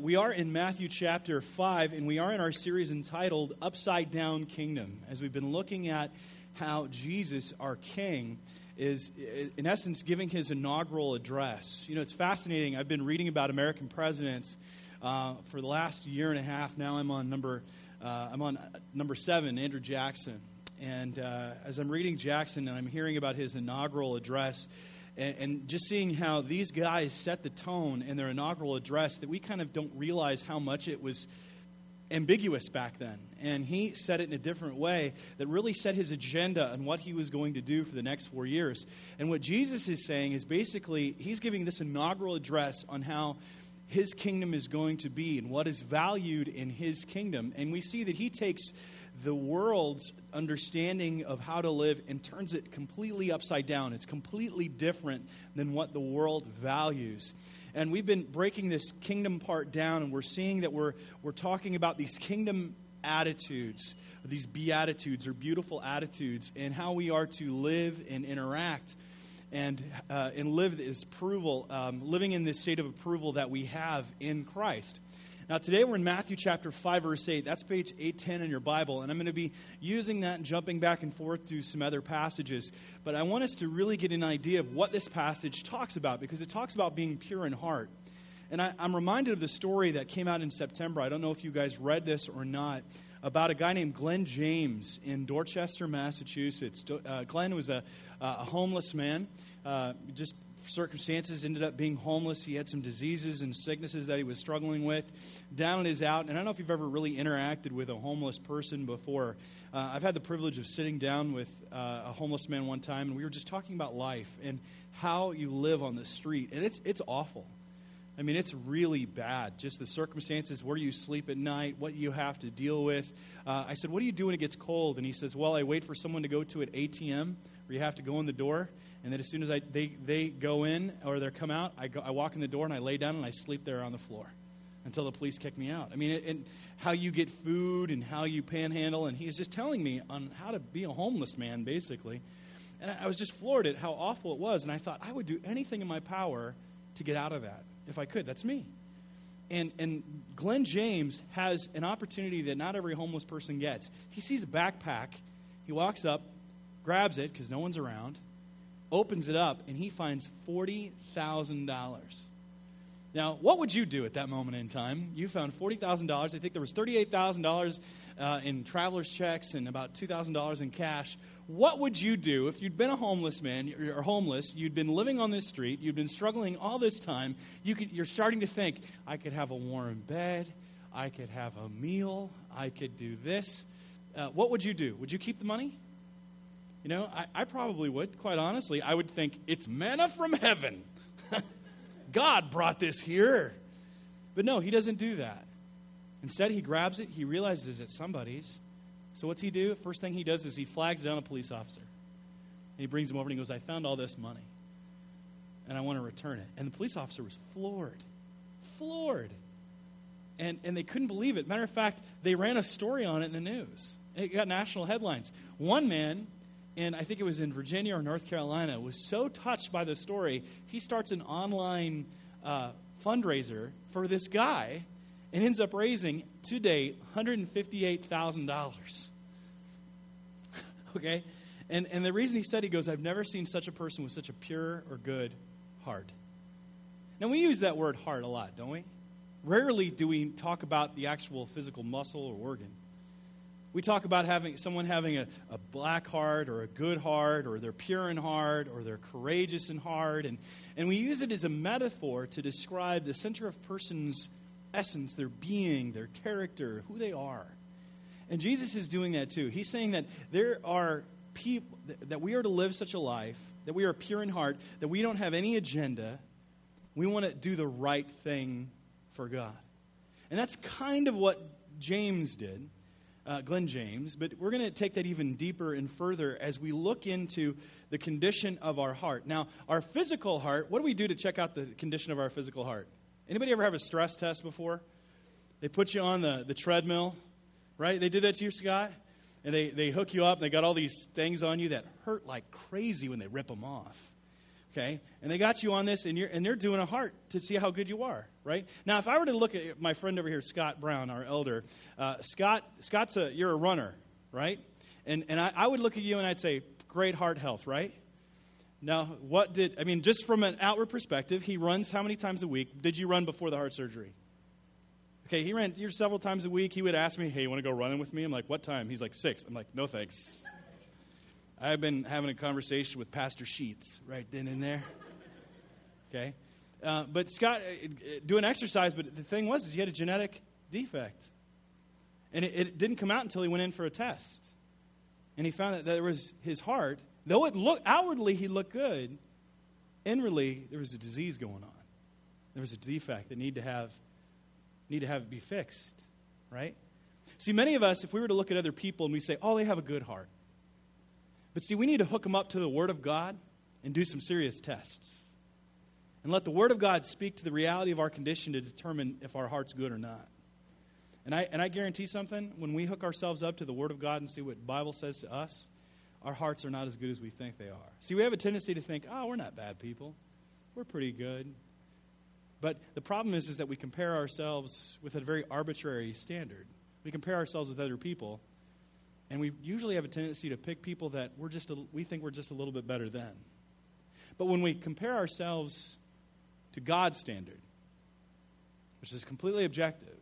We are in Matthew chapter 5, and we are in our series entitled Upside-Down Kingdom, as we've been looking at how Jesus, our King, is, in essence, giving his inaugural address. You know, it's fascinating. I've been reading about American presidents for the last year and a half. Now I'm on number seven, Andrew Jackson. And as I'm reading Jackson and I'm hearing about his inaugural address and just seeing how these guys set the tone in their inaugural address, that we kind of don't realize how much it was ambiguous back then. And he said it in a different way that really set his agenda on what he was going to do for the next 4 years. And what Jesus is saying is basically he's giving this inaugural address on how his kingdom is going to be and what is valued in his kingdom. And we see that he takes the world's understanding of how to live and turns it completely upside down. It's completely different than what the world values. And we've been breaking this kingdom part down, and we're seeing that we're talking about these kingdom attitudes, these beatitudes or beautiful attitudes, and how we are to live and interact and live this approval, living in this state of approval that we have in Christ. Now, today we're in Matthew chapter 5, verse 8. That's page 810 in your Bible, and I'm going to be using that and jumping back and forth to some other passages. But I want us to really get an idea of what this passage talks about, because it talks about being pure in heart. And I'm reminded of the story that came out in September. I don't know if you guys read this or not, about a guy named Glenn James in Dorchester, Massachusetts. Glenn was a homeless man, just circumstances, ended up being homeless. He had some diseases and sicknesses that he was struggling with. Down is out. And I don't know if you've ever really interacted with a homeless person before. I've had the privilege of sitting down with a homeless man one time, and we were just talking about life and how you live on the street. And it's awful. I mean, it's really bad, just the circumstances, where you sleep at night, what you have to deal with. I said, what do you do when it gets cold? And he says, well, I wait for someone to go to an ATM where you have to go in the door. And then as soon as they go in or they come out, I walk in the door and I lay down and I sleep there on the floor until the police kick me out. I mean, and how you get food and how you panhandle. And he's just telling me on how to be a homeless man, basically. And I was just floored at how awful it was. And I thought, I would do anything in my power to get out of that. If I could, that's me. And Glenn James has an opportunity that not every homeless person gets. He sees a backpack. He walks up, grabs it because no one's around, opens it up, and he finds $40,000. Now, what would you do at that moment in time? You found $40,000. I think there was $38,000 in traveler's checks and about $2,000 in cash. What would you do if you'd been a homeless man, or homeless, you'd been living on this street, you'd been struggling all this time, you're starting to think, I could have a warm bed, I could have a meal, I could do this. What would you do? Would you keep the money? You know, I probably would, quite honestly. I would think, it's manna from heaven. God brought this here. But no, he doesn't do that. Instead, he grabs it, he realizes it's somebody's. So what's he do? First thing he does is he flags down a police officer. And he brings him over and he goes, I found all this money. And I want to return it. And the police officer was floored. Floored. And they couldn't believe it. Matter of fact, they ran a story on it in the news. It got national headlines. One man, and I think it was in Virginia or North Carolina, was so touched by the story, he starts an online fundraiser for this guy and ends up raising, to date, $158,000. Okay? And the reason he said, he goes, I've never seen such a person with such a pure or good heart. Now, we use that word heart a lot, don't we? Rarely do we talk about the actual physical muscle or organ. We talk about someone having a black heart or a good heart, or they're pure in heart, or they're courageous in heart. And we use it as a metaphor to describe the center of a person's essence, their being, their character, who they are. And Jesus is doing that too. He's saying that there are people, that we are to live such a life, that we are pure in heart, that we don't have any agenda. We want to do the right thing for God. And that's kind of what James did, Glenn James, but we're going to take that even deeper and further as we look into the condition of our heart. Now, our physical heart, what do we do to check out the condition of our physical heart? Anybody ever have a stress test before? They put you on the treadmill, right? They did that to you, Scott? And they hook you up, and they got all these things on you that hurt like crazy when they rip them off. okay? And they got you on this, and they're doing a heart to see how good you are, right? Now, if I were to look at my friend over here, Scott Brown, our elder, Scott's you're a runner, right? And I would look at you and I'd say, great heart health, right? Now, just from an outward perspective, he runs how many times a week? Did you run before the heart surgery? Okay, he ran several times a week. He would ask me, hey, you want to go running with me? I'm like, what time? He's like, 6. I'm like, no thanks. I've been having a conversation with Pastor Sheets right then and there. Okay? But Scott, doing exercise, but the thing was, is he had a genetic defect. And it didn't come out until he went in for a test. And he found that there was his heart, though it looked outwardly he looked good, inwardly there was a disease going on. There was a defect that need to be fixed, right? See, many of us, if we were to look at other people and we say, oh, they have a good heart. But see, we need to hook them up to the Word of God and do some serious tests. And let the Word of God speak to the reality of our condition to determine if our heart's good or not. And I guarantee something, when we hook ourselves up to the Word of God and see what the Bible says to us, our hearts are not as good as we think they are. See, we have a tendency to think, oh, we're not bad people. We're pretty good. But the problem is that we compare ourselves with a very arbitrary standard. We compare ourselves with other people, and we usually have a tendency to pick people that we think we're just a little bit better than. But when we compare ourselves to God's standard, which is completely objective,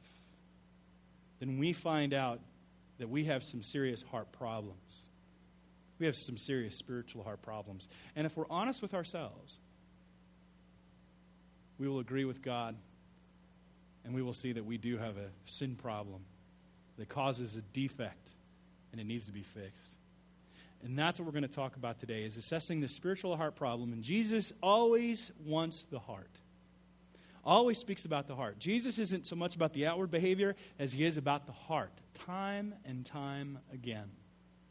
then we find out that we have some serious heart problems. We have some serious spiritual heart problems. And if we're honest with ourselves, we will agree with God, and we will see that we do have a sin problem that causes a defect, and it needs to be fixed. And that's what we're going to talk about today, is assessing the spiritual heart problem. And Jesus always wants the heart. Always speaks about the heart. Jesus isn't so much about the outward behavior as he is about the heart. Time and time again,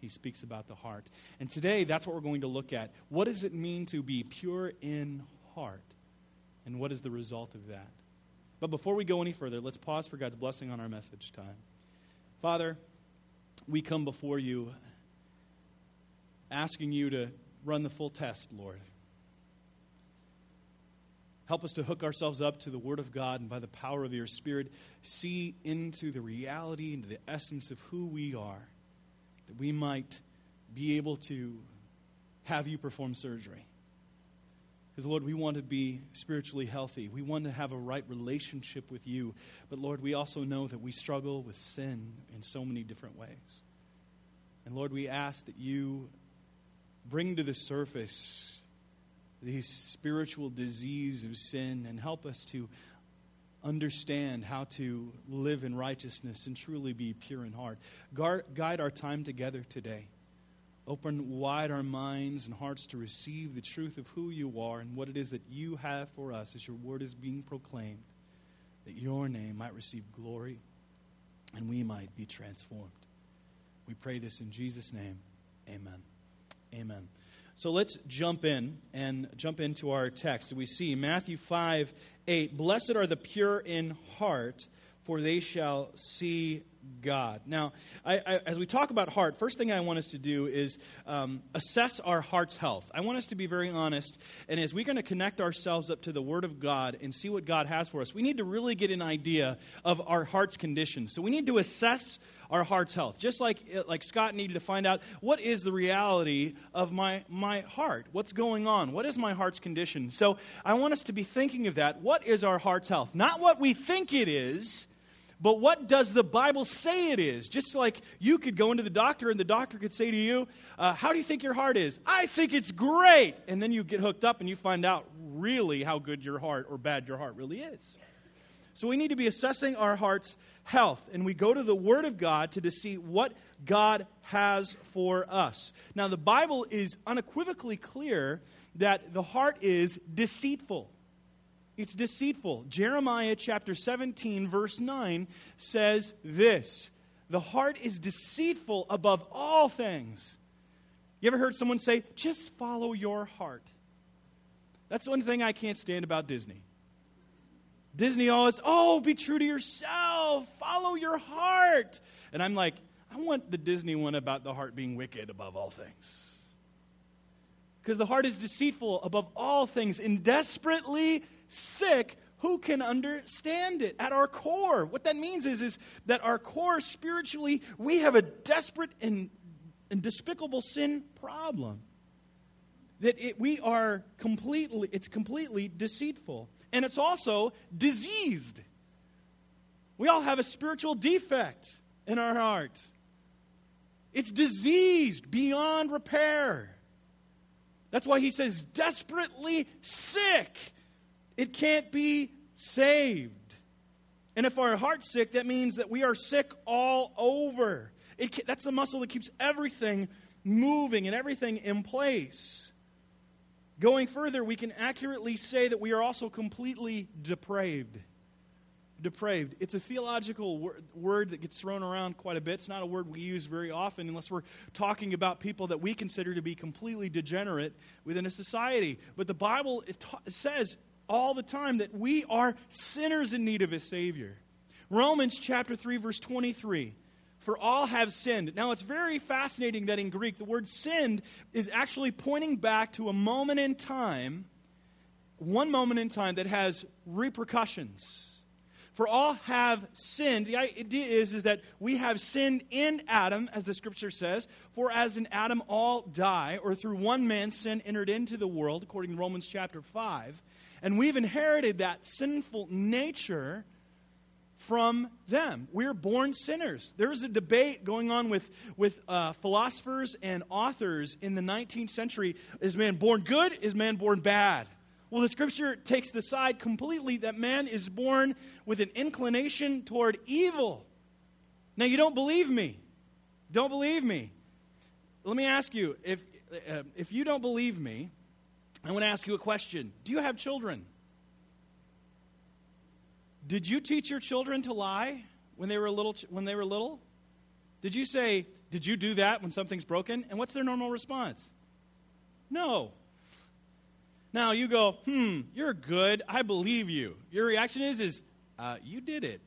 he speaks about the heart. And today, that's what we're going to look at. What does it mean to be pure in heart? And what is the result of that? But before we go any further, let's pause for God's blessing on our message time. Father, we come before you asking you to run the full test, Lord. Help us to hook ourselves up to the Word of God, and by the power of your Spirit, see into the reality, into the essence of who we are, that we might be able to have you perform surgery. Because, Lord, we want to be spiritually healthy. We want to have a right relationship with you. But, Lord, we also know that we struggle with sin in so many different ways. And, Lord, we ask that you bring to the surface these spiritual disease of sin and help us to understand how to live in righteousness and truly be pure in heart. Guide our time together today. Open wide our minds and hearts to receive the truth of who you are and what it is that you have for us as your word is being proclaimed, that your name might receive glory and we might be transformed. We pray this in Jesus' name. Amen. Amen. So let's jump into our text. We see Matthew 5:8, "Blessed are the pure in heart, for they shall see God." Now, I, as we talk about heart, first thing I want us to do is assess our heart's health. I want us to be very honest, and as we're going to connect ourselves up to the Word of God and see what God has for us, we need to really get an idea of our heart's condition. So we need to assess our heart's health, just like Scott needed to find out, what is the reality of my heart? What's going on? What is my heart's condition? So I want us to be thinking of that. What is our heart's health? Not what we think it is, but what does the Bible say it is? Just like you could go into the doctor and the doctor could say to you, how do you think your heart is? I think it's great. And then you get hooked up and you find out really how good your heart or bad your heart really is. So we need to be assessing our heart's health. And we go to the Word of God to see what God has for us. Now, the Bible is unequivocally clear that the heart is deceitful. It's deceitful. Jeremiah chapter 17, verse 9 says this, "The heart is deceitful above all things." You ever heard someone say, "Just follow your heart"? That's one thing I can't stand about Disney. Disney always, "Oh, be true to yourself. Follow your heart." And I'm like, I want the Disney one about the heart being wicked above all things. because the heart is deceitful above all things and desperately sick. Who can understand it? At our core, what that means is that our core spiritually, we have a desperate and despicable sin problem. That it's completely deceitful. And it's also diseased. We all have a spiritual defect in our heart. It's diseased beyond repair. That's why he says desperately sick. It can't be saved. And if our heart's sick, that means that we are sick all over. That's the muscle that keeps everything moving and everything in place. Going further, we can accurately say that we are also completely depraved. Depraved. It's a theological word that gets thrown around quite a bit. It's not a word we use very often unless we're talking about people that we consider to be completely degenerate within a society. But the Bible says all the time that we are sinners in need of a Savior. Romans chapter 3, verse 23. For all have sinned. Now, it's very fascinating that in Greek, the word sinned is actually pointing back to a moment in time, one moment in time that has repercussions. For all have sinned. The idea is that we have sinned in Adam, as the Scripture says. For as in Adam all die, or through one man sin entered into the world, according to Romans chapter 5. And we've inherited that sinful nature from them. We're born sinners. There was a debate going on with philosophers and authors in the 19th century. Is man born good? Is man born bad? Well, the Scripture takes the side completely that man is born with an inclination toward evil. Now, you don't believe me. Don't believe me. Let me ask you, if you don't believe me, I want to ask you a question. Do you have children? Did you teach your children to lie when they were little? Did you say, "Did you do that?" when something's broken? And what's their normal response? No. Now you go, you're good. I believe you. Your reaction is you did it.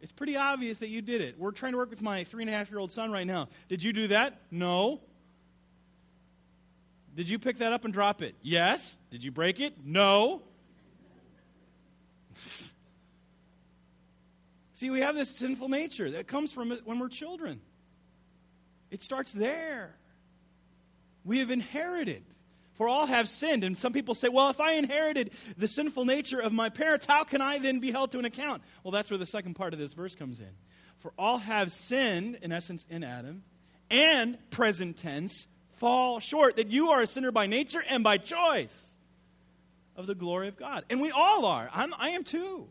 It's pretty obvious that you did it. We're trying to work with my 3.5-year-old son right now. Did you do that? No. Did you pick that up and drop it? Yes. Did you break it? No. See, we have this sinful nature that comes from when we're children. It starts there. We have inherited. For all have sinned. And some people say, well, if I inherited the sinful nature of my parents, how can I then be held to an account? Well, that's where the second part of this verse comes in. For all have sinned, in essence, in Adam, and present tense, fall short. That you are a sinner by nature and by choice of the glory of God. And we all are. I am too.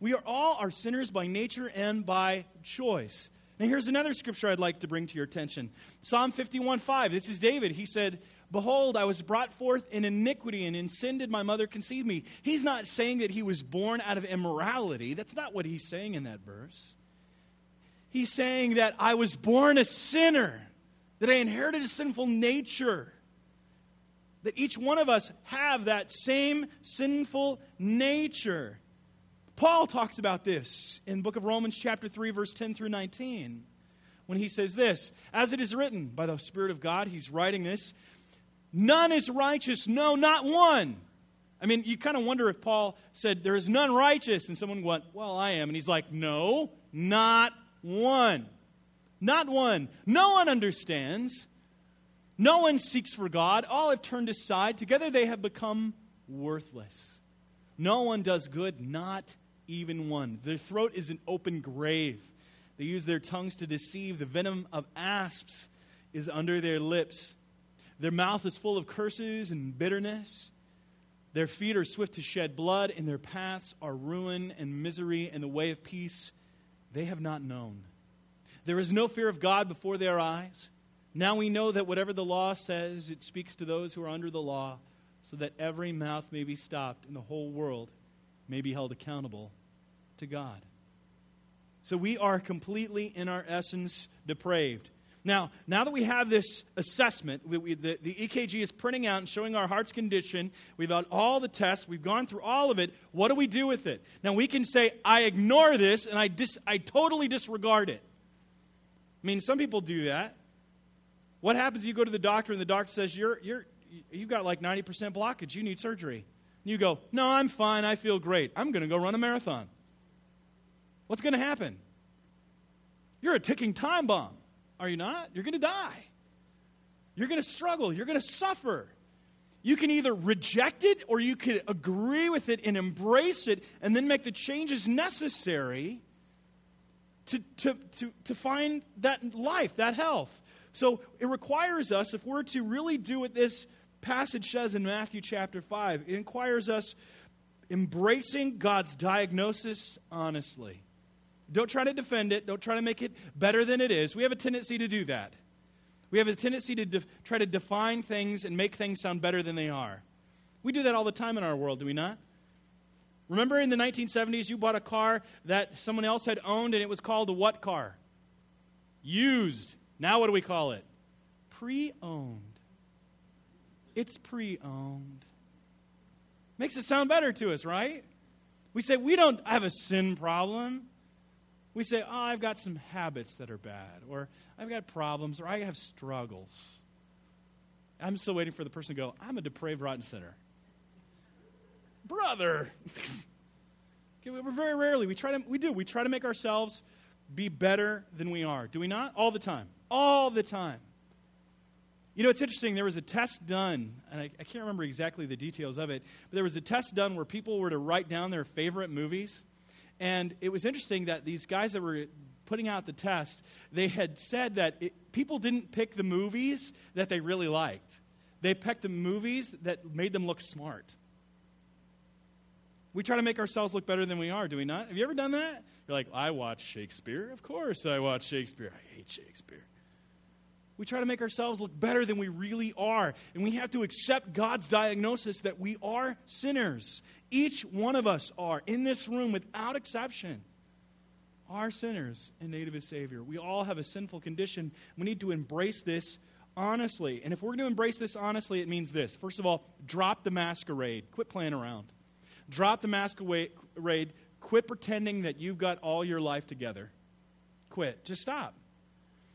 We are all are sinners by nature and by choice. Now here's another scripture I'd like to bring to your attention. Psalm 51:5. This is David. He said, "Behold, I was brought forth in iniquity, and in sin did my mother conceive me." He's not saying that he was born out of immorality. That's not what he's saying in that verse. He's saying that I was born a sinner, that I inherited a sinful nature. That each one of us have that same sinful nature. Paul talks about this in the book of Romans chapter 3, verse 10 through 19, when he says this, "As it is written," by the Spirit of God, he's writing this, "None is righteous, no, not one." I mean, you kind of wonder if Paul said, "There is none righteous," and someone went, "Well, I am." And he's like, "No, not one. Not one. No one understands. No one seeks for God. All have turned aside. Together they have become worthless. No one does good, not even one. Their throat is an open grave. They use their tongues to deceive. The venom of asps is under their lips. Their mouth is full of curses and bitterness. Their feet are swift to shed blood, and their paths are ruin and misery, and the way of peace they have not known. There is no fear of God before their eyes. Now we know that whatever the law says, it speaks to those who are under the law, so that every mouth may be stopped and the whole world may be held accountable to God." So we are completely, in our essence, depraved. Now that we have this assessment, the EKG is printing out and showing our heart's condition. We've had all the tests. We've gone through all of it. What do we do with it? Now, we can say, "I ignore this, and I totally disregard it." I mean, some people do that. What happens if you go to the doctor and the doctor says, you've got like 90% blockage, you need surgery. And you go, no, I'm fine, I feel great. I'm going to go run a marathon. What's going to happen? You're a ticking time bomb, are you not? You're going to die. You're going to struggle. You're going to suffer. You can either reject it or you can agree with it and embrace it and then make the changes necessary to find that life, that health. So it requires us, if we're to really do what this passage says in Matthew chapter 5, it requires us embracing God's diagnosis honestly. Don't try to defend it. Don't try to make it better than it is. We have a tendency to do that. We have a tendency to try to define things and make things sound better than they are. We do that all the time in our world, do we not? Remember in the 1970s, you bought a car that someone else had owned, and it was called a what car? Used. Now what do we call it? Pre-owned. It's pre-owned. Makes it sound better to us, right? We say, we don't have a sin problem. We say, oh, I've got some habits that are bad, or I've got problems, or I have struggles. I'm still waiting for the person to go, I'm a depraved, rotten sinner. Brother! Very rarely, we try to make ourselves be better than we are. Do we not? All the time. All the time. You know, it's interesting, there was a test done, and I can't remember exactly the details of it, but there was a test done where people were to write down their favorite movies, and it was interesting that these guys that were putting out the test, they had said that people didn't pick the movies that they really liked. They picked the movies that made them look smart. We try to make ourselves look better than we are, do we not? Have you ever done that? You're like, I watch Shakespeare. Of course I watch Shakespeare. I hate Shakespeare. We try to make ourselves look better than we really are. And we have to accept God's diagnosis that we are sinners. Each one of us are, in this room, without exception, are sinners in need of a Savior. We all have a sinful condition. We need to embrace this honestly. And if we're going to embrace this honestly, it means this. First of all, drop the masquerade. Quit playing around. Drop the masquerade. Quit pretending that you've got all your life together. Quit. Just stop.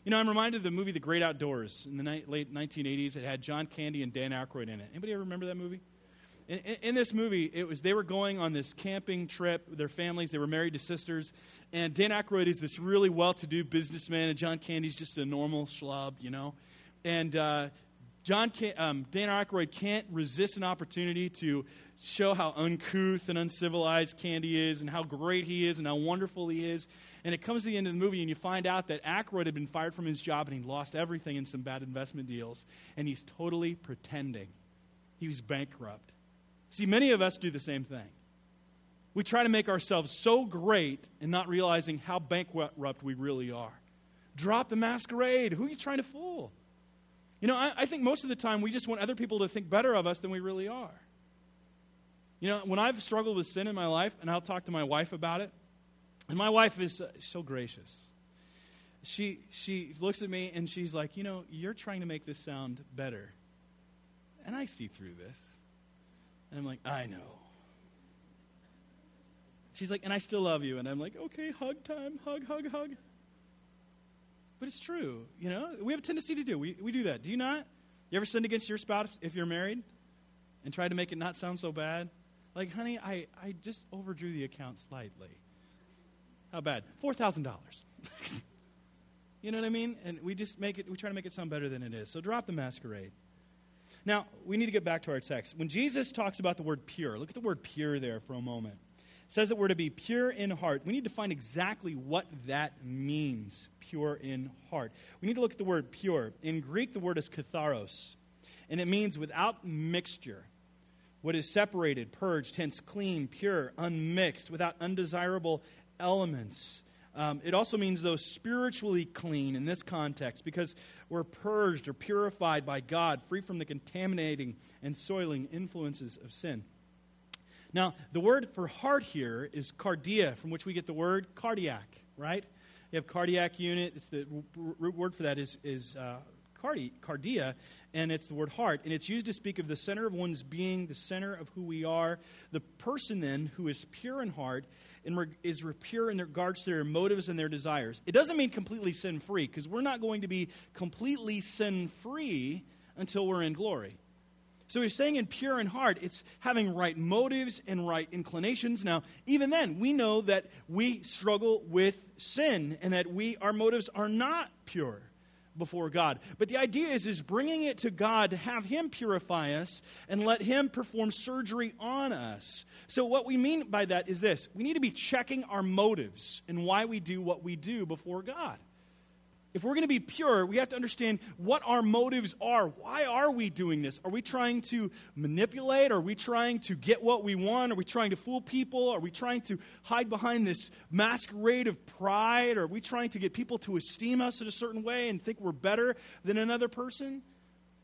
You know, I'm reminded of the movie The Great Outdoors in the late 1980s. It had John Candy and Dan Aykroyd in it. Anybody ever remember that movie? In this movie, they were going on this camping trip with their families. They were married to sisters. And Dan Aykroyd is this really well-to-do businessman, and John Candy's just a normal schlub, you know. And Dan Aykroyd can't resist an opportunity to show how uncouth and uncivilized Candy is and how great he is and how wonderful he is. And it comes to the end of the movie, and you find out that Aykroyd had been fired from his job, and he lost everything in some bad investment deals. And he's totally pretending. He was bankrupt. See, many of us do the same thing. We try to make ourselves so great and not realizing how bankrupt we really are. Drop the masquerade. Who are you trying to fool? You know, I think most of the time we just want other people to think better of us than we really are. You know, when I've struggled with sin in my life, and I'll talk to my wife about it, and my wife is so gracious. She looks at me and she's like, you know, you're trying to make this sound better. And I see through this. And I'm like, I know. She's like, and I still love you. And I'm like, okay, hug time, hug. But it's true, you know. We have a tendency to do. We do that. Do you not? You ever sinned against your spouse if you're married and tried to make it not sound so bad? Like, honey, I just overdrew the account slightly. How bad? $4,000. You know what I mean? And we just make it, we try to make it sound better than it is. So drop the masquerade. Now, we need to get back to our text. When Jesus talks about the word pure, look at the word pure there for a moment. It says that we're to be pure in heart. We need to find exactly what that means, pure in heart. We need to look at the word pure. In Greek, the word is katharos, and it means without mixture. What is separated, purged, hence clean, pure, unmixed, without undesirable elements. It also means, though, spiritually clean in this context, because we're purged or purified by God, free from the contaminating and soiling influences of sin. Now, the word for heart here is cardia, from which we get the word cardiac, right? You have cardiac unit. It's the root word for that is cardia, and it's the word heart. And it's used to speak of the center of one's being, the center of who we are. The person, then, who is pure in heart is pure in regards to their motives and their desires. It doesn't mean completely sin-free, because we're not going to be completely sin-free until we're in glory. So he's saying in pure in heart, it's having right motives and right inclinations. Now, even then, we know that we struggle with sin and that our motives are not pure before God. But the idea is bringing it to God to have Him purify us and let Him perform surgery on us. So what we mean by that is this. We need to be checking our motives and why we do what we do before God. If we're going to be pure, we have to understand what our motives are. Why are we doing this? Are we trying to manipulate? Are we trying to get what we want? Are we trying to fool people? Are we trying to hide behind this masquerade of pride? Are we trying to get people to esteem us in a certain way and think we're better than another person?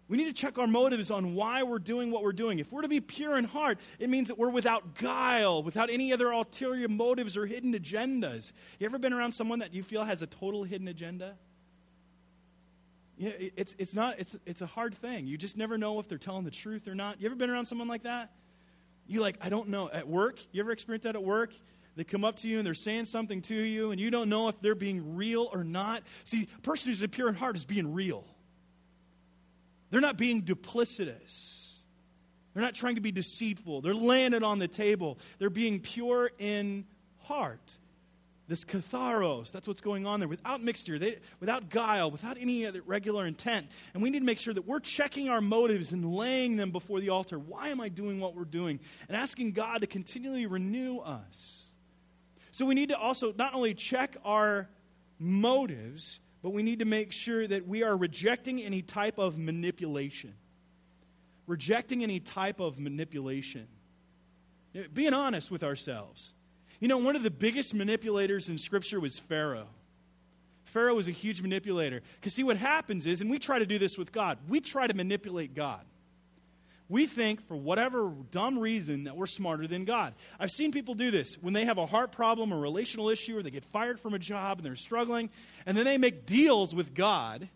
We need to check our motives on why we're doing what we're doing. If we're to be pure in heart, it means that we're without guile, without any other ulterior motives or hidden agendas. You ever been around someone that you feel has a total hidden agenda? Yeah, it's a hard thing. You just never know if they're telling the truth or not. You ever been around someone like that? You like, I don't know. At work, you ever experienced that at work? They come up to you and they're saying something to you and you don't know if they're being real or not. See, a person who's pure in heart is being real. They're not being duplicitous. They're not trying to be deceitful. They're laying it on the table. They're being pure in heart. This katharos, that's what's going on there, without mixture, without guile, without any other regular intent. And we need to make sure that we're checking our motives and laying them before the altar. Why am I doing what we're doing? And asking God to continually renew us. So we need to also not only check our motives, but we need to make sure that we are rejecting any type of manipulation. Rejecting any type of manipulation. Being honest with ourselves. You know, one of the biggest manipulators in Scripture was Pharaoh. Pharaoh was a huge manipulator. Because see, what happens is, and we try to do this with God, we try to manipulate God. We think, for whatever dumb reason, that we're smarter than God. I've seen people do this. When they have a heart problem, a relational issue, or they get fired from a job and they're struggling, and then they make deals with God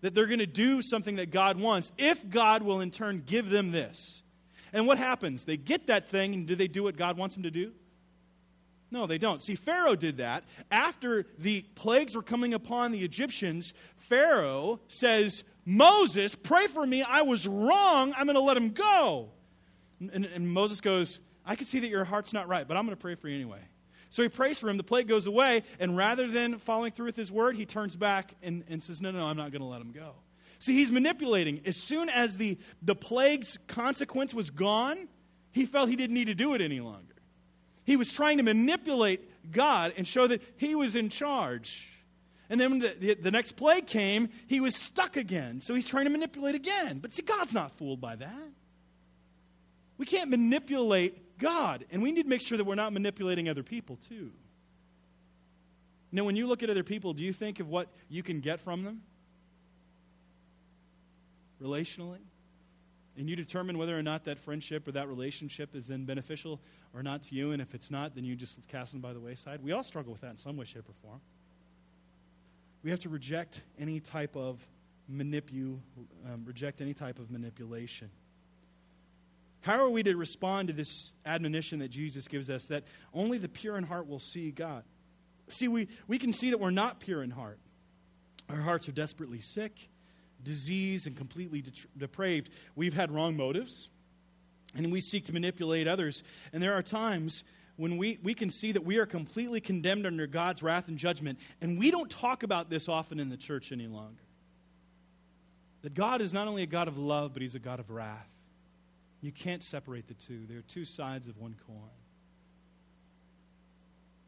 that they're going to do something that God wants, if God will in turn give them this. And what happens? They get that thing, and do they do what God wants them to do? No, they don't. See, Pharaoh did that. After the plagues were coming upon the Egyptians, Pharaoh says, Moses, pray for me. I was wrong. I'm going to let him go. And Moses goes, I can see that your heart's not right, but I'm going to pray for you anyway. So he prays for him. The plague goes away. And rather than following through with his word, he turns back and says, no, I'm not going to let him go. See, he's manipulating. As soon as the plague's consequence was gone, he felt he didn't need to do it any longer. He was trying to manipulate God and show that he was in charge. And then when the next plague came, he was stuck again. So he's trying to manipulate again. But see, God's not fooled by that. We can't manipulate God. And we need to make sure that we're not manipulating other people too. Now, when you look at other people, do you think of what you can get from them? Relationally? And you determine whether or not that friendship or that relationship is then beneficial or not to you. And if it's not, then you just cast them by the wayside. We all struggle with that in some way, shape, or form. We have to reject any type of manipulation. How are we to respond to this admonition that Jesus gives us that only the pure in heart will see God? See, we can see that we're not pure in heart. Our hearts are desperately sick, diseased, and completely depraved. We've had wrong motives, and we seek to manipulate others. And there are times when we can see that we are completely condemned under God's wrath and judgment, and we don't talk about this often in the church any longer. That God is not only a God of love, but He's a God of wrath. You can't separate the two. They're two sides of one coin.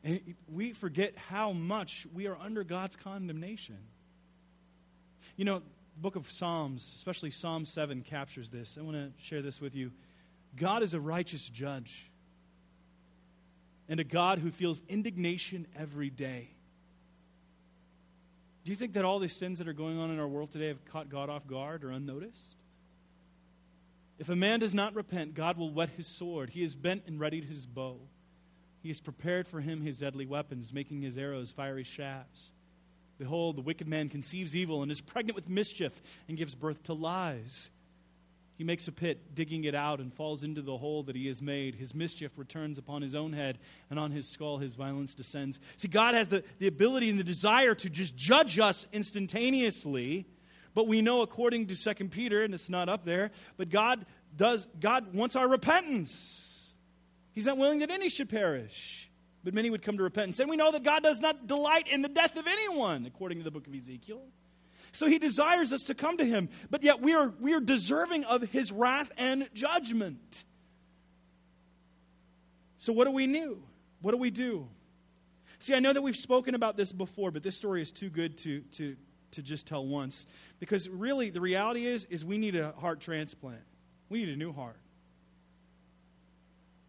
And we forget how much we are under God's condemnation. You know, the book of Psalms, especially Psalm 7, captures this. I want to share this with you. God is a righteous judge and a God who feels indignation every day. Do you think that all these sins that are going on in our world today have caught God off guard or unnoticed? If a man does not repent, God will whet his sword. He has bent and readied his bow. He has prepared for him his deadly weapons, making his arrows fiery shafts. Behold, the wicked man conceives evil and is pregnant with mischief and gives birth to lies. He makes a pit, digging it out, and falls into the hole that he has made. His mischief returns upon his own head, and on his skull his violence descends. See, God has the ability and the desire to just judge us instantaneously, but we know according to 2 Peter, and it's not up there, but God wants our repentance. He's not willing that any should perish, but many would come to repentance. And we know that God does not delight in the death of anyone, according to the book of Ezekiel. So he desires us to come to him, but yet we are deserving of his wrath and judgment. So what do we do? What do we do? See, I know that we've spoken about this before, but this story is too good to just tell once. Because really, the reality is we need a heart transplant. We need a new heart.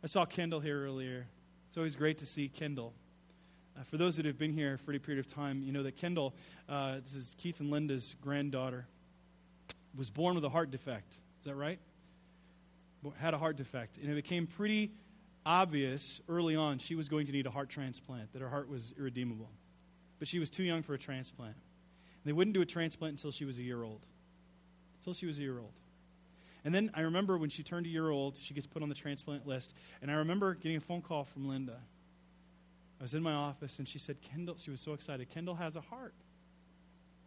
I saw Kendall here earlier. It's always great to see Kendall. For those that have been here for a period of time, you know that Kendall, this is Keith and Linda's granddaughter, was born with a heart defect. Is that right? Had a heart defect. And it became pretty obvious early on she was going to need a heart transplant, that her heart was irredeemable. But she was too young for a transplant. And they wouldn't do a transplant until she was a year old. Until she was a year old. And then I remember when she turned a year old, she gets put on the transplant list. And I remember getting a phone call from Linda. I was in my office, and she said, Kendall, she was so excited, Kendall has a heart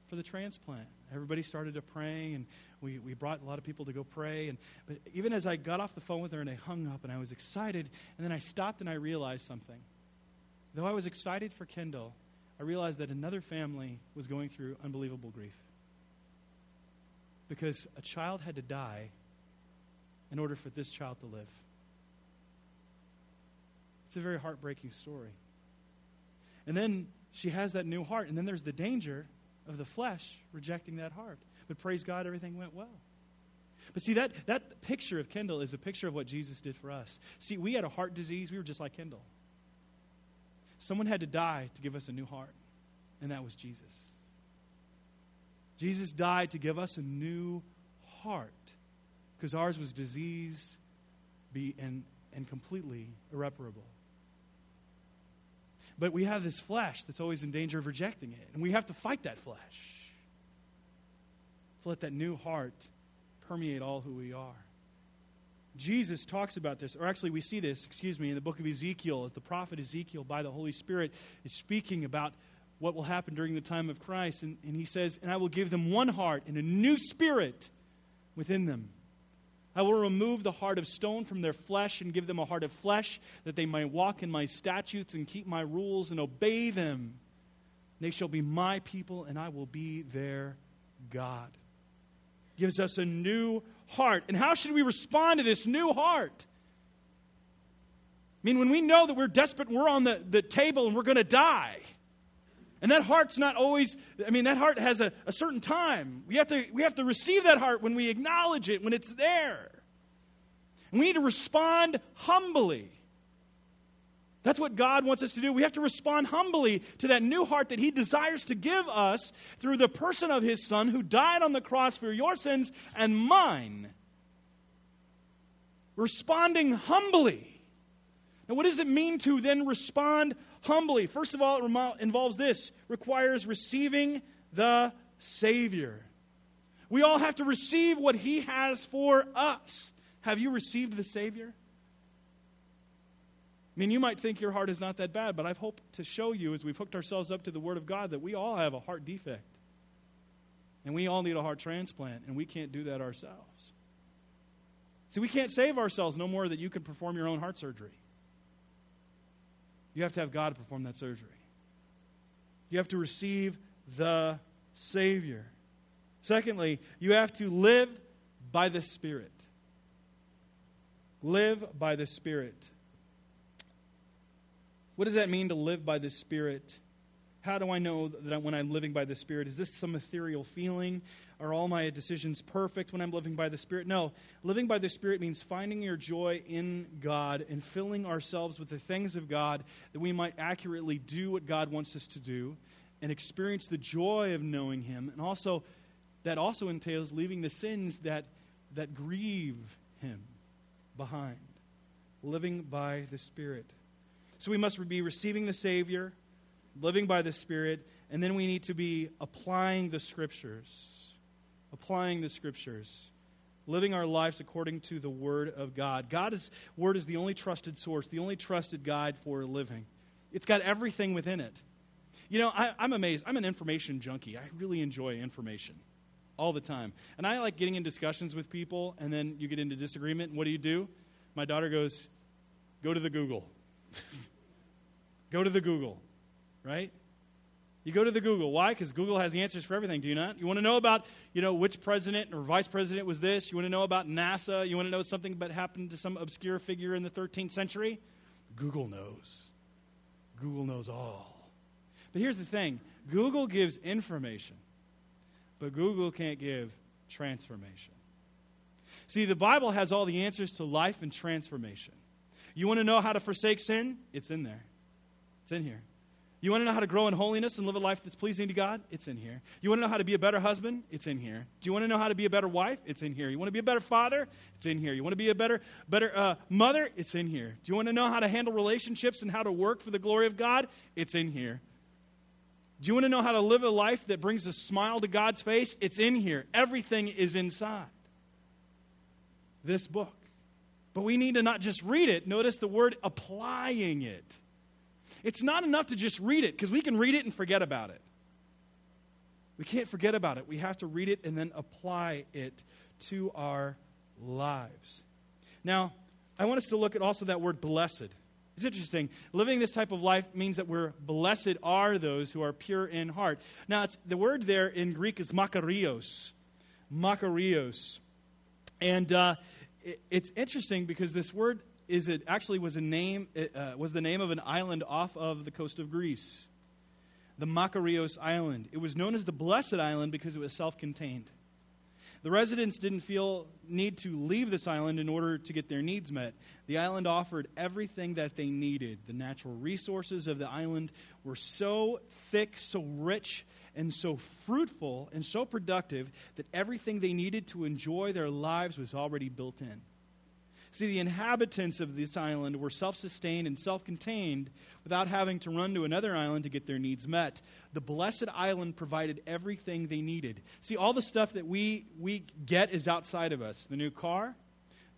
for the transplant. Everybody started to pray, and we brought a lot of people to go pray. But even as I got off the phone with her and I hung up, and I was excited, and then I stopped and I realized something. Though I was excited for Kendall, I realized that another family was going through unbelievable grief. Because a child had to die in order for this child to live. It's a very heartbreaking story. And then she has that new heart. And then there's the danger of the flesh rejecting that heart. But praise God, everything went well. But see, that picture of Kendall is a picture of what Jesus did for us. See, we had a heart disease. We were just like Kendall. Someone had to die to give us a new heart. And that was Jesus. Jesus died to give us a new heart. Because ours was diseased and completely irreparable. But we have this flesh that's always in danger of rejecting it. And we have to fight that flesh. To let that new heart permeate all who we are. Jesus talks about this, or actually we see this, in the book of Ezekiel, as the prophet Ezekiel, by the Holy Spirit, is speaking about what will happen during the time of Christ. And he says, and I will give them one heart and a new spirit within them. I will remove the heart of stone from their flesh and give them a heart of flesh, that they might walk in my statutes and keep my rules and obey them. They shall be my people, and I will be their God. Gives us a new heart. And how should we respond to this new heart? I mean, when we know that we're desperate, we're on the table and we're going to die. And that heart's not always, I mean, that heart has a certain time. We have to receive that heart when we acknowledge it, when it's there. And we need to respond humbly. That's what God wants us to do. We have to respond humbly to that new heart that he desires to give us through the person of his son who died on the cross for your sins and mine. Responding humbly. Now, what does it mean to then respond humbly? Humbly, first of all, it involves this, requires receiving the Savior. We all have to receive what he has for us. Have you received the Savior? I mean, you might think your heart is not that bad, but I've hoped to show you as we've hooked ourselves up to the Word of God that we all have a heart defect. And we all need a heart transplant, and we can't do that ourselves. See, we can't save ourselves no more that you can perform your own heart surgery. You have to have God perform that surgery. You have to receive the Savior. Secondly, you have to live by the Spirit. Live by the Spirit. What does that mean to live by the Spirit? How do I know that when I'm living by the Spirit? Is this some ethereal feeling? Are all my decisions perfect when I'm living by the Spirit? No. Living by the Spirit means finding your joy in God and filling ourselves with the things of God that we might accurately do what God wants us to do and experience the joy of knowing him. And also, that also entails leaving the sins that grieve him behind. Living by the Spirit. So we must be receiving the Savior, living by the Spirit, and then we need to be applying the Scriptures. Applying the Scriptures. living our lives according to the Word of God. God's Word is the only trusted source, the only trusted guide for living. It's got everything within it. You know, I'm amazed. I'm an information junkie. I really enjoy information all the time. And I like getting in discussions with people, and then you get into disagreement, and what do? My daughter goes, go to the Google. Go to the Google, right? You go to the Google. Why? Because Google has the answers for everything, do you not? You want to know about, you know, which president or vice president was this? You want to know about NASA? You want to know something that happened to some obscure figure in the 13th century? Google knows. Google knows all. But here's the thing. Google gives information, but Google can't give transformation. See, the Bible has all the answers to life and transformation. You want to know how to forsake sin? It's in there. It's in here. You want to know how to grow in holiness and live a life that's pleasing to God? It's in here. You want to know how to be a better husband? It's in here. Do you want to know how to be a better wife? It's in here. You want to be a better father? It's in here. You want to be a better mother? It's in here. Do you want to know how to handle relationships and how to work for the glory of God? It's in here. Do you want to know how to live a life that brings a smile to God's face? It's in here. Everything is inside this book. But we need to not just read it. Notice the word applying it. It's not enough to just read it, because we can read it and forget about it. We can't forget about it. We have to read it and then apply it to our lives. Now, I want us to look at also that word blessed. It's interesting. Living this type of life means that we're blessed are those who are pure in heart. Now, it's, the word there in Greek is Makarios. Makarios. And it's interesting because this word was the name of an island off of the coast of Greece, the Makarios Island. It was known as the Blessed Island because it was self-contained. The residents didn't feel need to leave this island in order to get their needs met. The island offered everything that they needed. The natural resources of the island were so thick, so rich, and so fruitful, and so productive that everything they needed to enjoy their lives was already built in. See, the inhabitants of this island were self-sustained and self-contained without having to run to another island to get their needs met. The blessed island provided everything they needed. See, all the stuff that we get is outside of us. The new car,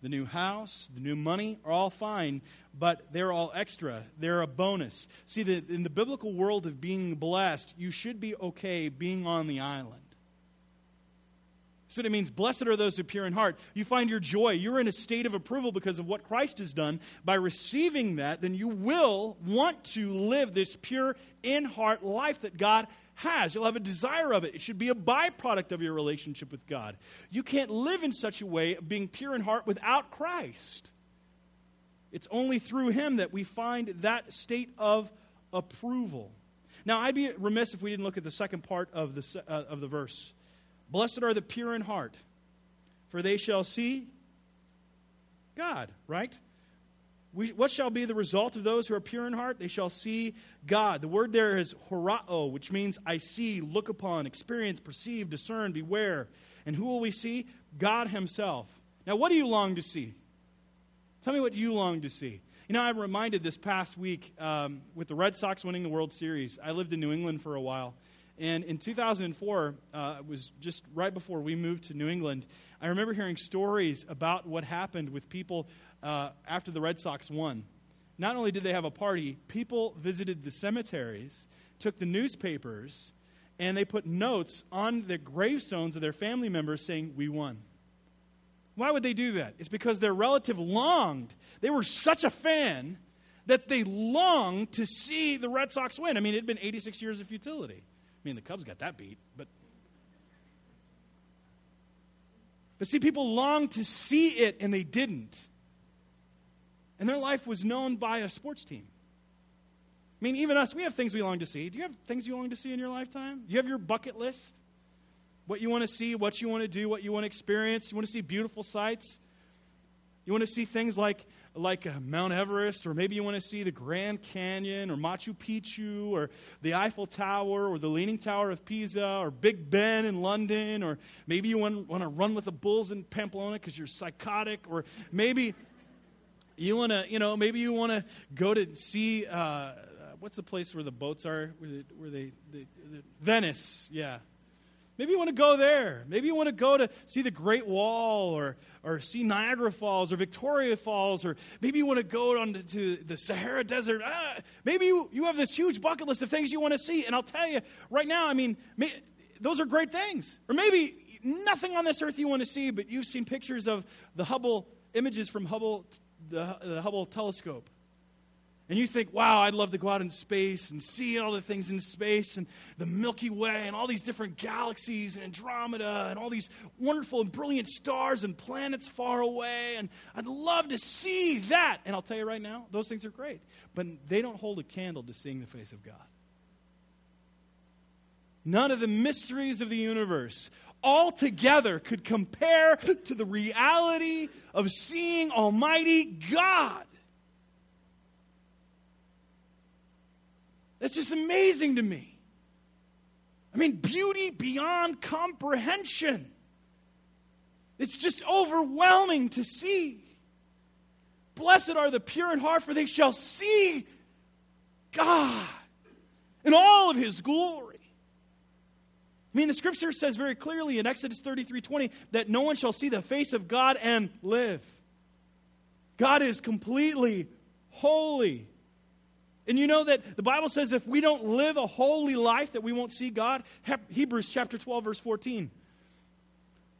the new house, the new money are all fine, but they're all extra. They're a bonus. See, in the biblical world of being blessed, you should be okay being on the island. That's what it means. Blessed are those who are pure in heart. You find your joy. You're in a state of approval because of what Christ has done. By receiving that, then you will want to live this pure in heart life that God has. You'll have a desire of it. It should be a byproduct of your relationship with God. You can't live in such a way of being pure in heart without Christ. It's only through Him that we find that state of approval. Now, I'd be remiss if we didn't look at the second part of the verse. Blessed are the pure in heart, for they shall see God, right? What shall be the result of those who are pure in heart? They shall see God. The word there is horao, which means I see, look upon, experience, perceive, discern, beware. And who will we see? God Himself. Now, what do you long to see? Tell me what you long to see. You know, I'm reminded this past week with the Red Sox winning the World Series. I lived in New England for a while. And in 2004, it was just right before we moved to New England, I remember hearing stories about what happened with people after the Red Sox won. Not only did they have a party, people visited the cemeteries, took the newspapers, and they put notes on the gravestones of their family members saying, "We won." Why would they do that? It's because their relative longed. They were such a fan that they longed to see the Red Sox win. I mean, it had been 86 years of futility. I mean, the Cubs got that beat, but see, people longed to see it, and they didn't. And their life was known by a sports team. I mean, even us, we have things we long to see. Do you have things you long to see in your lifetime? You have your bucket list, what you want to see, what you want to do, what you want to experience. You want to see beautiful sights. You want to see things like Mount Everest, or maybe you want to see the Grand Canyon or Machu Picchu or the Eiffel Tower or the Leaning Tower of Pisa or Big Ben in London, or maybe you want to run with the bulls in Pamplona because you're psychotic, or maybe you want to, go to see, what's the place where the boats are, where they Venice, yeah. Maybe you want to go there. Maybe you want to go to see the Great Wall or see Niagara Falls or Victoria Falls, or maybe you want to go on to the Sahara Desert. Maybe you have this huge bucket list of things you want to see. And I'll tell you right now, I mean, those are great things. Or maybe nothing on this earth you want to see, but you've seen pictures of the Hubble, images from Hubble, the Hubble telescope. And you think, wow, I'd love to go out in space and see all the things in space and the Milky Way and all these different galaxies and Andromeda and all these wonderful and brilliant stars and planets far away. And I'd love to see that. And I'll tell you right now, those things are great. But they don't hold a candle to seeing the face of God. None of the mysteries of the universe altogether could compare to the reality of seeing Almighty God. That's just amazing to me. I mean, beauty beyond comprehension. It's just overwhelming to see. Blessed are the pure in heart, for they shall see God in all of His glory. I mean, the Scripture says very clearly in Exodus 33:20 that no one shall see the face of God and live. God is completely holy. And you know that the Bible says if we don't live a holy life that we won't see God. Hebrews chapter 12, verse 14.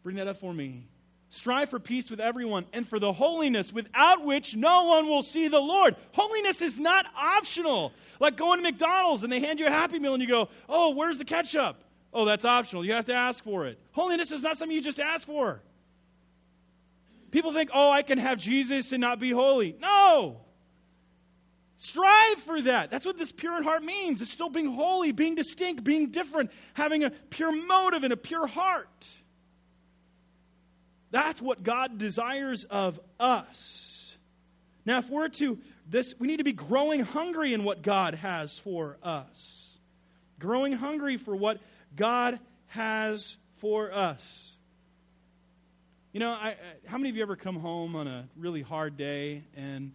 Bring that up for me. Strive for peace with everyone and for the holiness without which no one will see the Lord. Holiness is not optional. Like going to McDonald's and they hand you a Happy Meal and you go, oh, where's the ketchup? Oh, that's optional. You have to ask for it. Holiness is not something you just ask for. People think, oh, I can have Jesus and not be holy. No! Strive for that. That's what this pure in heart means. It's still being holy, being distinct, being different, having a pure motive and a pure heart. That's what God desires of us. Now, if we're to this, we need to be growing hungry in what God has for us. Growing hungry for what God has for us. You know, how many of you ever come home on a really hard day and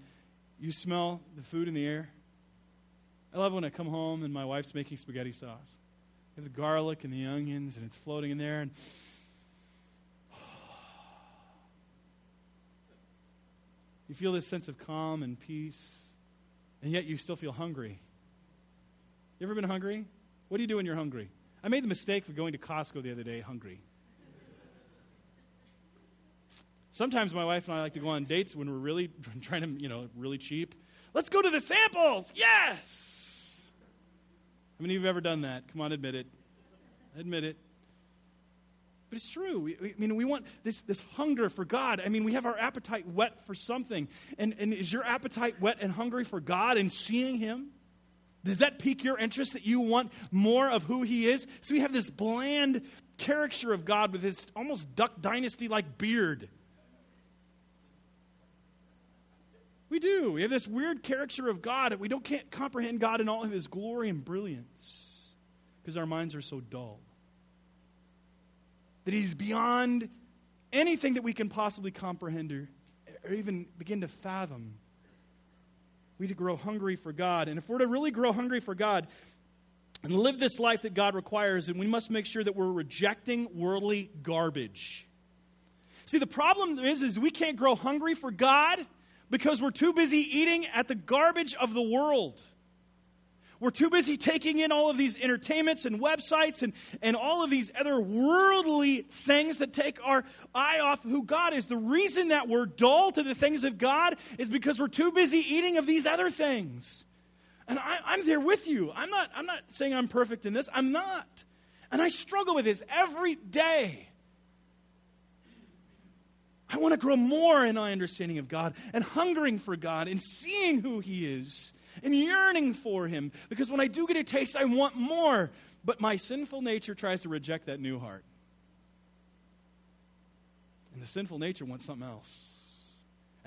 you smell the food in the air? I love when I come home and my wife's making spaghetti sauce. You have the garlic and the onions and it's floating in there. And you feel this sense of calm and peace, and yet you still feel hungry. You ever been hungry? What do you do when you're hungry? I made the mistake of going to Costco the other day hungry. Sometimes my wife and I like to go on dates when we're really trying to, really cheap. Let's go to the samples. Yes! How many of you have ever done that? Come on, admit it. Admit it. But it's true. We want this hunger for God. I mean, we have our appetite wet for something. And is your appetite wet and hungry for God and seeing Him? Does that pique your interest that you want more of who He is? So we have this bland caricature of God with this almost Duck Dynasty-like beard. We do. We have this weird caricature of God. We can't comprehend God in all of His glory and brilliance because our minds are so dull. That He's beyond anything that we can possibly comprehend or even begin to fathom. We need to grow hungry for God. And if we're to really grow hungry for God and live this life that God requires, then we must make sure that we're rejecting worldly garbage. See, the problem is we can't grow hungry for God because we're too busy eating at the garbage of the world. We're too busy taking in all of these entertainments and websites and all of these other worldly things that take our eye off who God is. The reason that we're dull to the things of God is because we're too busy eating of these other things. And I'm there with you. I'm not saying I'm perfect in this. I'm not. And I struggle with this every day. I want to grow more in my understanding of God and hungering for God and seeing who He is and yearning for Him. Because when I do get a taste, I want more. But my sinful nature tries to reject that new heart. And the sinful nature wants something else.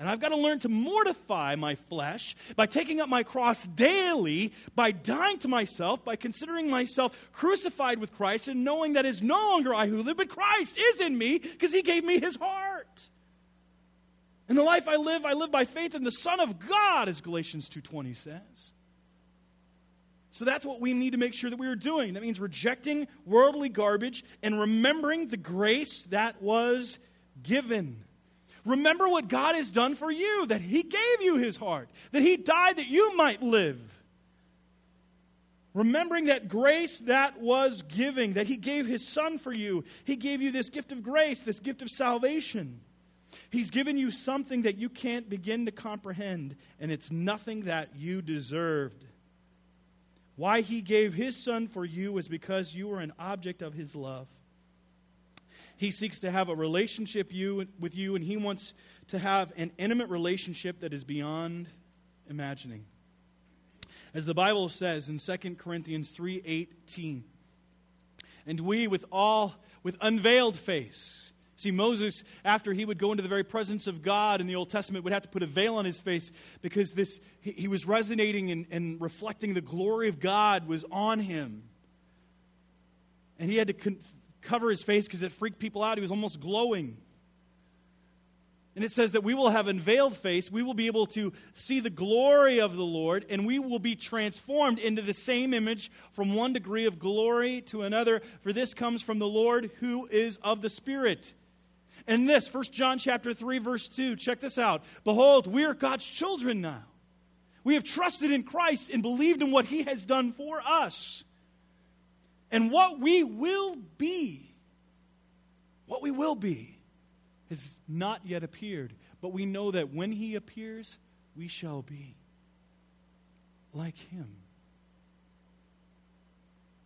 And I've got to learn to mortify my flesh by taking up my cross daily, by dying to myself, by considering myself crucified with Christ and knowing that it's no longer I who live, but Christ is in me because He gave me His heart. And the life I live by faith in the Son of God, as Galatians 2:20 says. So that's what we need to make sure that we are doing. That means rejecting worldly garbage and remembering the grace that was given. Remember what God has done for you, that he gave you his heart, that he died that you might live. Remembering that grace that was giving, that he gave his son for you. He gave you this gift of grace, this gift of salvation. He's given you something that you can't begin to comprehend, and it's nothing that you deserved. Why he gave his son for you is because you were an object of his love. He seeks to have a relationship with you, and he wants to have an intimate relationship that is beyond imagining. As the Bible says in 2 Corinthians 3:18, and we with unveiled face. See, Moses, after he would go into the very presence of God in the Old Testament, would have to put a veil on his face because he was resonating and reflecting the glory of God was on him. And he had to cover his face because it freaked people out. He was almost glowing. And it says that we will have unveiled face. We will be able to see the glory of the Lord, and we will be transformed into the same image from one degree of glory to another. For this comes from the Lord who is of the Spirit. And this, 1 John chapter 3, verse 2, check this out. Behold, we are God's children now. We have trusted in Christ and believed in what he has done for us. And what we will be, has not yet appeared. But we know that when he appears, we shall be like him.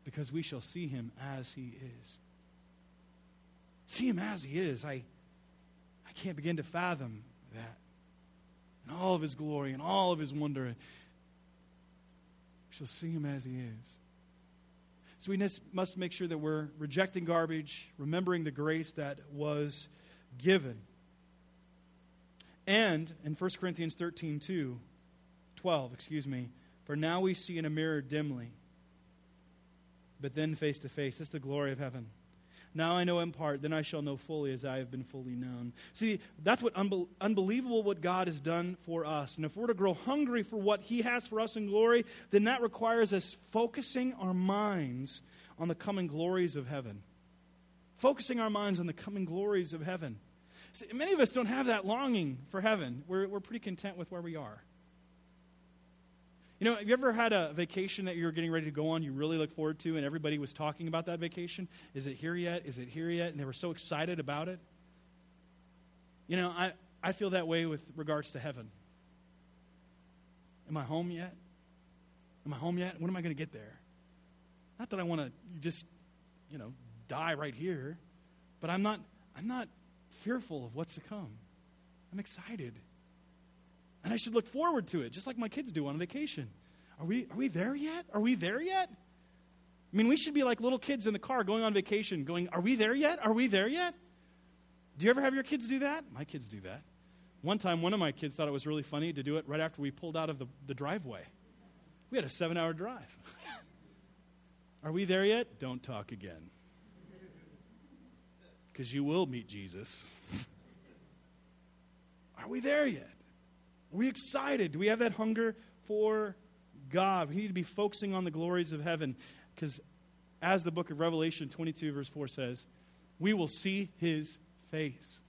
Because we shall see him as he is. See him as he is. I can't begin to fathom that. And all of his glory and all of his wonder. We shall see him as he is. So we must make sure that we're rejecting garbage, remembering the grace that was given. And in 1 Corinthians 12, for now we see in a mirror dimly, but then face to face. That's the glory of heaven. Now I know in part, then I shall know fully as I have been fully known. See, that's what unbelievable what God has done for us. And if we're to grow hungry for what he has for us in glory, then that requires us focusing our minds on the coming glories of heaven. Focusing our minds on the coming glories of heaven. See, many of us don't have that longing for heaven. We're pretty content with where we are. You know, have you ever had a vacation that you were getting ready to go on, you really look forward to, and everybody was talking about that vacation? Is it here yet? Is it here yet? And they were so excited about it. You know, I feel that way with regards to heaven. Am I home yet? Am I home yet? When am I going to get there? Not that I want to just, die right here, but I'm not fearful of what's to come. I'm excited. And I should look forward to it, just like my kids do on vacation. Are we there yet? Are we there yet? I mean, we should be like little kids in the car going on vacation, going, are we there yet? Are we there yet? Do you ever have your kids do that? My kids do that. One time, one of my kids thought it was really funny to do it right after we pulled out of the driveway. We had a 7-hour drive. Are we there yet? Don't talk again. Because you will meet Jesus. Are we there yet? Are we excited? Do we have that hunger for God? We need to be focusing on the glories of heaven because as the book of Revelation 22 verse 4 says, we will see his face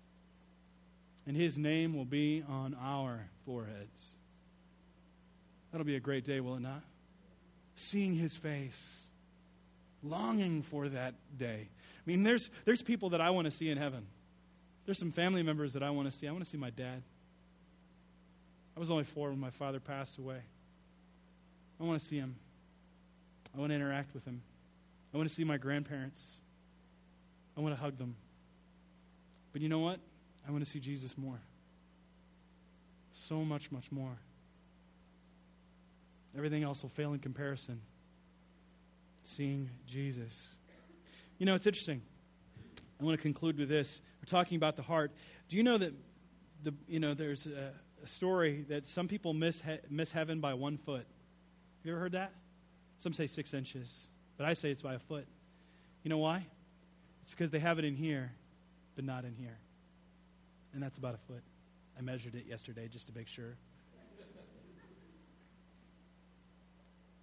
and his name will be on our foreheads. That'll be a great day, will it not? Seeing his face, longing for that day. I mean, there's people that I want to see in heaven. There's some family members that I want to see. I want to see my dad. I was only 4 when my father passed away. I want to see him. I want to interact with him. I want to see my grandparents. I want to hug them. But you know what? I want to see Jesus more. So much, much more. Everything else will fail in comparison. Seeing Jesus. You know, it's interesting. I want to conclude with this. We're talking about the heart. Do you know that there's a story that some people miss heaven by 1 foot. Have you ever heard that? Some say 6 inches, but I say it's by a foot. You know why? It's because they have it in here, but not in here. And that's about a foot. I measured it yesterday just to make sure.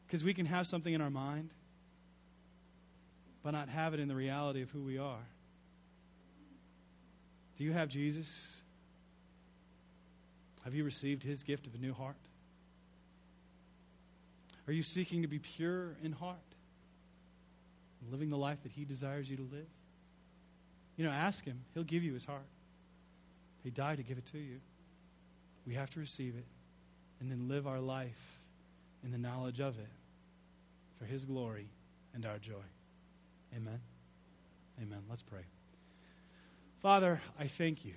Because we can have something in our mind, but not have it in the reality of who we are. Do you have Jesus? Have you received his gift of a new heart? Are you seeking to be pure in heart, living the life that he desires you to live? You know, ask him. He'll give you his heart. He died to give it to you. We have to receive it and then live our life in the knowledge of it for his glory and our joy. Amen. Amen. Let's pray. Father, I thank you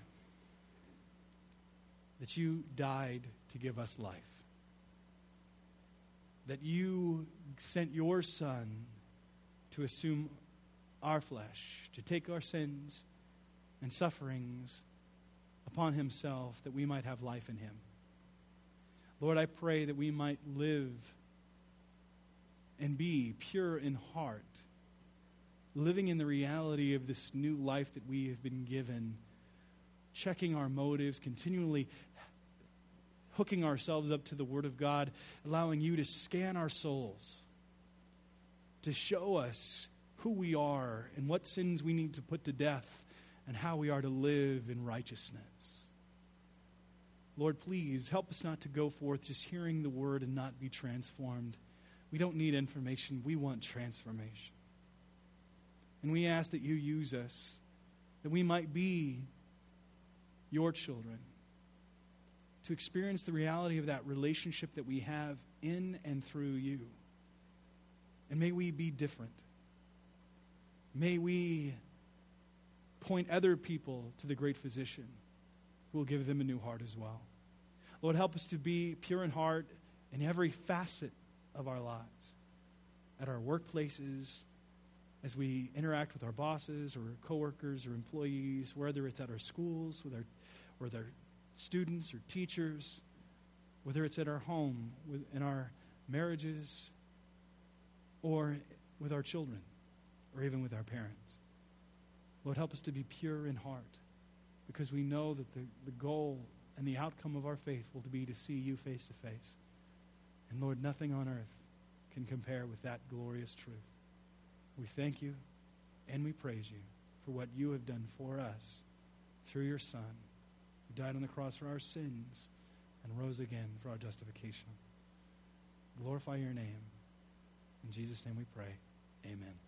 that you died to give us life, that you sent your Son to assume our flesh, to take our sins and sufferings upon himself, that we might have life in him. Lord, I pray that we might live and be pure in heart, living in the reality of this new life that we have been given, checking our motives, continually hooking ourselves up to the Word of God, allowing you to scan our souls, to show us who we are and what sins we need to put to death and how we are to live in righteousness. Lord, please help us not to go forth just hearing the Word and not be transformed. We don't need information. We want transformation. And we ask that you use us, that we might be your children, to experience the reality of that relationship that we have in and through you. And may we be different. May we point other people to the great physician who will give them a new heart as well. Lord, help us to be pure in heart in every facet of our lives, at our workplaces, as we interact with our bosses or coworkers or employees, whether it's at our schools, with our students or teachers, whether it's at our home, in our marriages, or with our children, or even with our parents. Lord, help us to be pure in heart, because we know that the goal and the outcome of our faith will be to see you face to face. And Lord, nothing on earth can compare with that glorious truth. We thank you and we praise you for what you have done for us through your Son, who died on the cross for our sins and rose again for our justification. Glorify your name. In Jesus' name we pray. Amen.